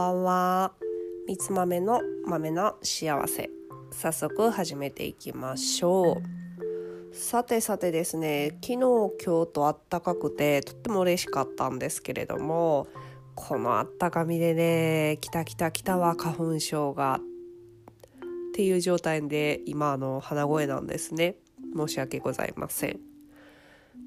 ばんは。みつまめの豆な幸せ、早速始めていきましょう。さてですね、昨日今日とあったかくてとっても嬉しかったんですけれども、このあったかみでね、きたは花粉症がっていう状態で今鼻声なんですね。申し訳ございません。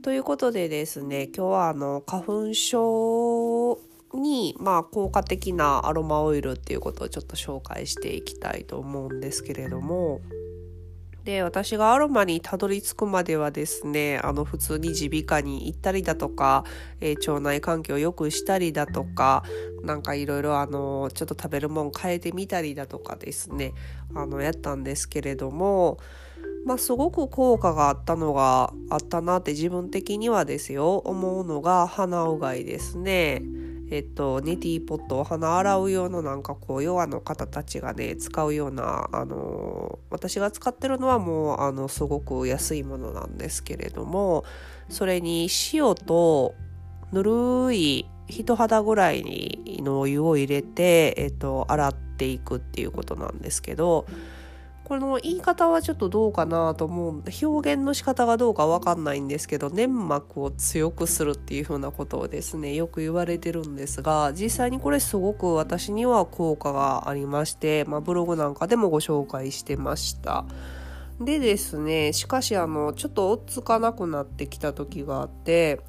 ということでですね、今日は花粉症に効果的なアロマオイルっていうことをちょっと紹介していきたいと思うんですけれども、で私がアロマにたどり着くまではですね、普通に耳鼻科に行ったりだとか、腸内環境を良くしたりだとか、なんかいろいろちょっと食べるもん変えてみたりだとかですね、やったんですけれども、すごく効果があったなって自分的にはですよ、思うのが鼻うがいですね。ネティーポット、お鼻洗う用のヨガの方たちがね使うような、私が使ってるのはもうすごく安いものなんですけれども、それに塩とぬるい人肌ぐらいのお湯を入れて、洗っていくっていうことなんですけど、この言い方はちょっとどうかなと思う、表現の仕方がどうか分かんないんですけど、粘膜を強くするっていう風なことをですね、よく言われてるんですが、実際にこれすごく私には効果がありまして、ブログなんかでもご紹介してました。でですね、しかしちょっと追っつかなくなってきた時があって、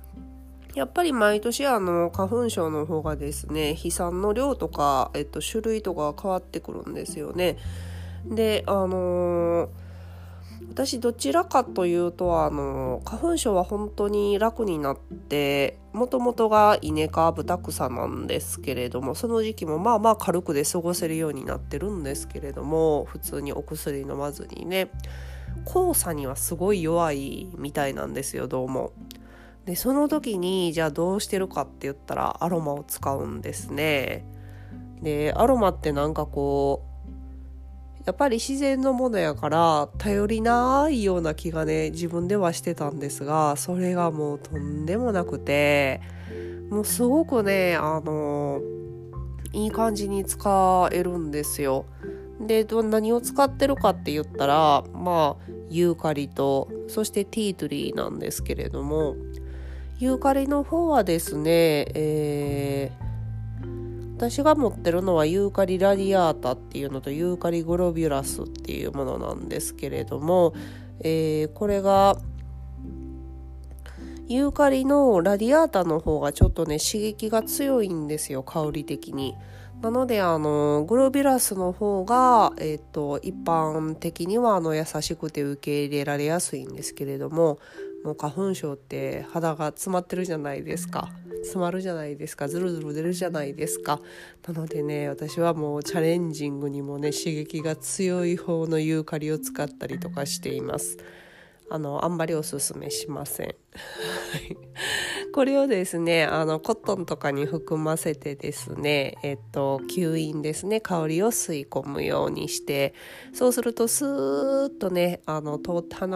やっぱり毎年花粉症の方がですね、飛散の量とか、種類とか変わってくるんですよね。で私どちらかというと花粉症は本当に楽になって、もともとが稲科豚草なんですけれども、その時期も軽くで過ごせるようになってるんですけれども、普通にお薬飲まずにね、黄砂にはすごい弱いみたいなんですよ、どうも。でその時にじゃあどうしてるかって言ったら、アロマを使うんですね。でアロマってやっぱり自然のものやから頼りないような気がね、自分ではしてたんですが、それがもうとんでもなくて、もうすごくねいい感じに使えるんですよ。で何を使ってるかって言ったら、ユーカリとそしてティートリーなんですけれども、ユーカリの方はですね、私が持ってるのはユーカリラディアータっていうのとユーカリグロビュラスっていうものなんですけれども、これがユーカリのラディアータの方がちょっとね刺激が強いんですよ、香り的に。なのでグロビュラスの方が、一般的には優しくて受け入れられやすいんですけれども、もう花粉症って肌が詰まってるじゃないですか、詰まるじゃないですか、ずるずる出るじゃないですか。なのでね、私はもうチャレンジングにもね刺激が強い方のユーカリを使ったりとかしています。あんまりおすすめしませんこれをですねコットンとかに含ませてですね、吸引ですね、香りを吸い込むようにして、そうするとスーッとね鼻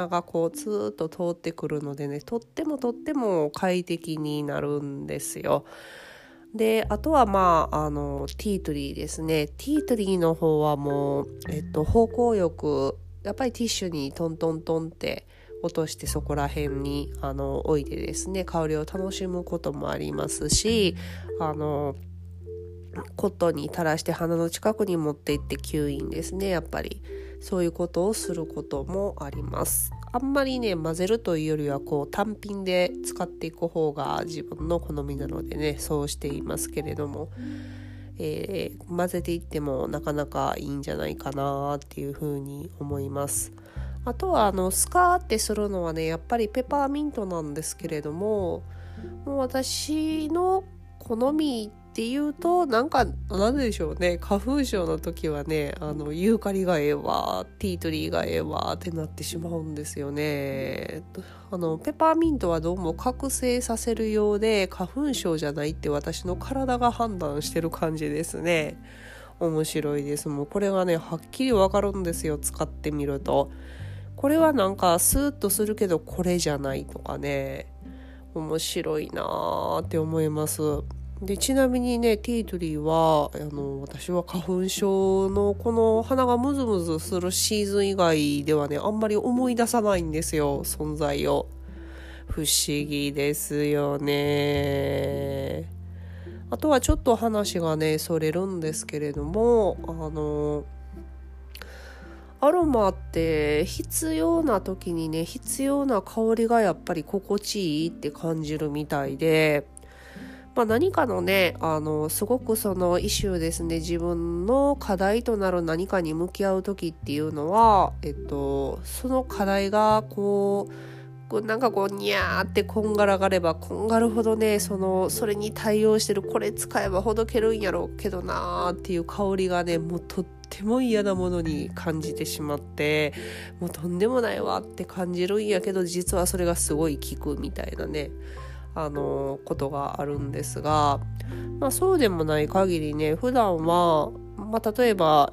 がツーッと通ってくるのでね、とっても快適になるんですよ。であとはティートリーですね。ティートリーの方はもう、芳香浴、やっぱりティッシュにトントントンって落として、そこら辺に置いてですね、香りを楽しむこともありますし、コットンに垂らして鼻の近くに持っていって吸引ですね、やっぱりそういうことをすることもあります。あんまりね混ぜるというよりは単品で使っていく方が自分の好みなのでね、そうしていますけれども、混ぜていってもなかなかいいんじゃないかなっていうふうに思います。あとはスカーってするのはね、やっぱりペパーミントなんですけれども、もう私の好みっていうとなんでしょうね、花粉症の時はねユーカリがええわ、ティートリーがええわってなってしまうんですよね。ペパーミントはどうも覚醒させるようで花粉症じゃないって私の体が判断してる感じですね。面白いです。もうこれがねはっきりわかるんですよ、使ってみると。これはスーッとするけどこれじゃないとかね、面白いなーって思います。でちなみにねティートリーは私は花粉症のこの鼻がムズムズするシーズン以外ではねあんまり思い出さないんですよ、存在を。不思議ですよね。あとはちょっと話がねそれるんですけれども、アロマって必要な時にね必要な香りがやっぱり心地いいって感じるみたいで、まあ、何かのねすごくそのイシューですね、自分の課題となる何かに向き合う時っていうのは、その課題がこうなんかこうにゃーってこんがらがればこんがるほどねそれに対応してる、これ使えばほどけるんやろうけどなーっていう香りがねもうとっても嫌なものに感じてしまって、もうとんでもないわって感じるんやけど実はそれがすごい効くみたいなねことがあるんですが、まあ、そうでもない限りね普段は、まあ、例えば、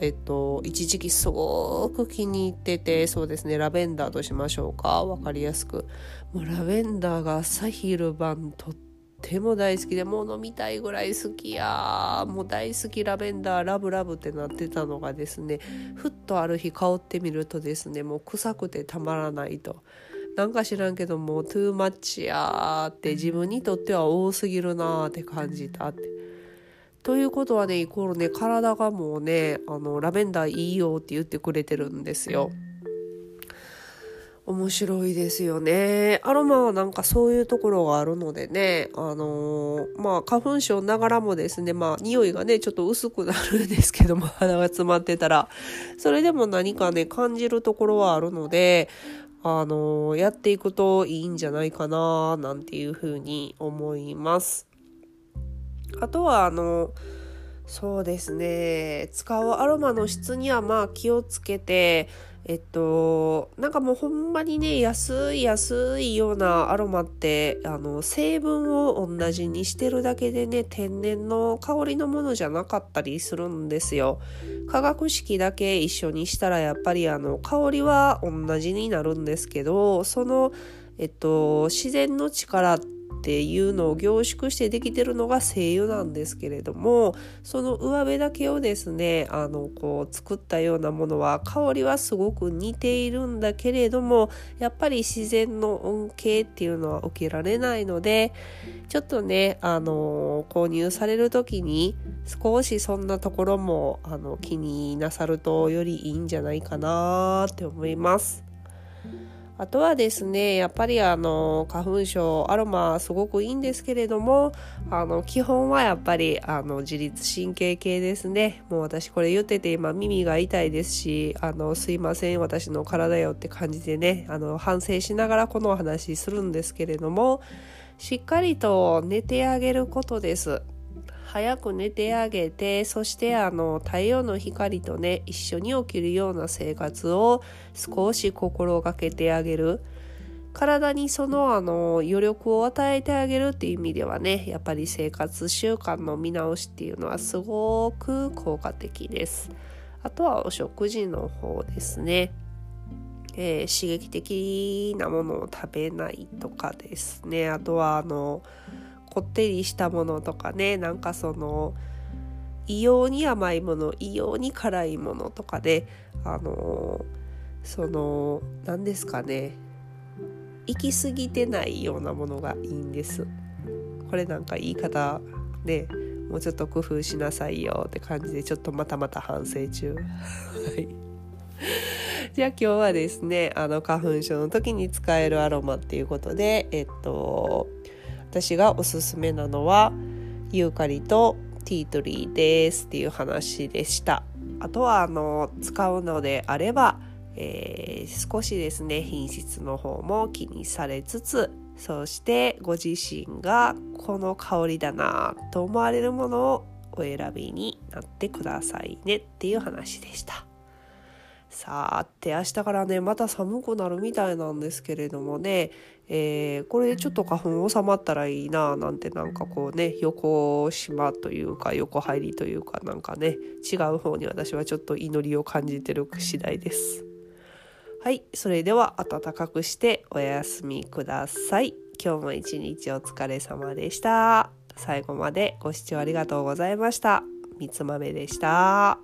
一時期すごく気に入ってて、そうですねラベンダーとしましょうか、分かりやすくもうラベンダーが朝昼晩とっても大好きで、もう飲みたいぐらい好きやもう大好きラベンダーラブラブってなってたのがですね、ふっとある日香ってみるとですねもう臭くてたまらないと、なんか知らんけどもうトゥーマッチやーって自分にとっては多すぎるなーって感じたって。ということはねイコールね体がもうねラベンダーいいよって言ってくれてるんですよ。面白いですよね。アロマはなんかそういうところがあるのでね、まあ花粉症ながらもですね、まあ匂いがねちょっと薄くなるんですけども鼻が詰まってたらそれでも何かね感じるところはあるのでやっていくといいんじゃないかななんていうふうに思います。あとはそうですね使うアロマの質にはまあ気をつけて、なんかもうほんまにね安いようなアロマって成分を同じにしてるだけでね天然の香りのものじゃなかったりするんですよ。化学式だけ一緒にしたらやっぱり香りは同じになるんですけど、その、自然の力っていうのを凝縮してできてるのが精油なんですけれども、その上辺だけをですねこう作ったようなものは香りはすごく似ているんだけれどもやっぱり自然の恩恵っていうのは受けられないので、ちょっとね購入される時に少しそんなところも気になさるとよりいいんじゃないかなって思います。あとはですねやっぱり花粉症アロマすごくいいんですけれども基本はやっぱり自律神経系ですね。もう私これ言ってて今耳が痛いですしすいません私の体よって感じでね反省しながらこのお話するんですけれども、しっかりと寝てあげることです。早く寝てあげて、そして太陽の光とね一緒に起きるような生活を少し心がけてあげる、体にその余力を与えてあげるっていう意味ではねやっぱり生活習慣の見直しっていうのはすごく効果的です。あとはお食事の方ですね、刺激的なものを食べないとかですね、あとはこってりしたものとかね、なんか異様に甘いもの異様に辛いものとかで、何ですかね行き過ぎてないようなものがいいんです。これなんか言い方ねもうちょっと工夫しなさいよって感じでちょっとまた反省中はいじゃあ今日はですね花粉症の時に使えるアロマっていうことで私がおすすめなのはユーカリとティートリーですっていう話でした。あとは使うのであれば、少しですね品質の方も気にされつつ、そしてご自身がこの香りだなと思われるものをお選びになってくださいねっていう話でした。さて明日からねまた寒くなるみたいなんですけれどもね、これちょっと花粉収まったらいいななんてなんかこうね横島というか横入りというかなんかね違う方に私はちょっと祈りを感じてる次第です。はい、それでは暖かくしてお休みください。今日も一日お疲れ様でした。最後までご視聴ありがとうございました。みつまめでした。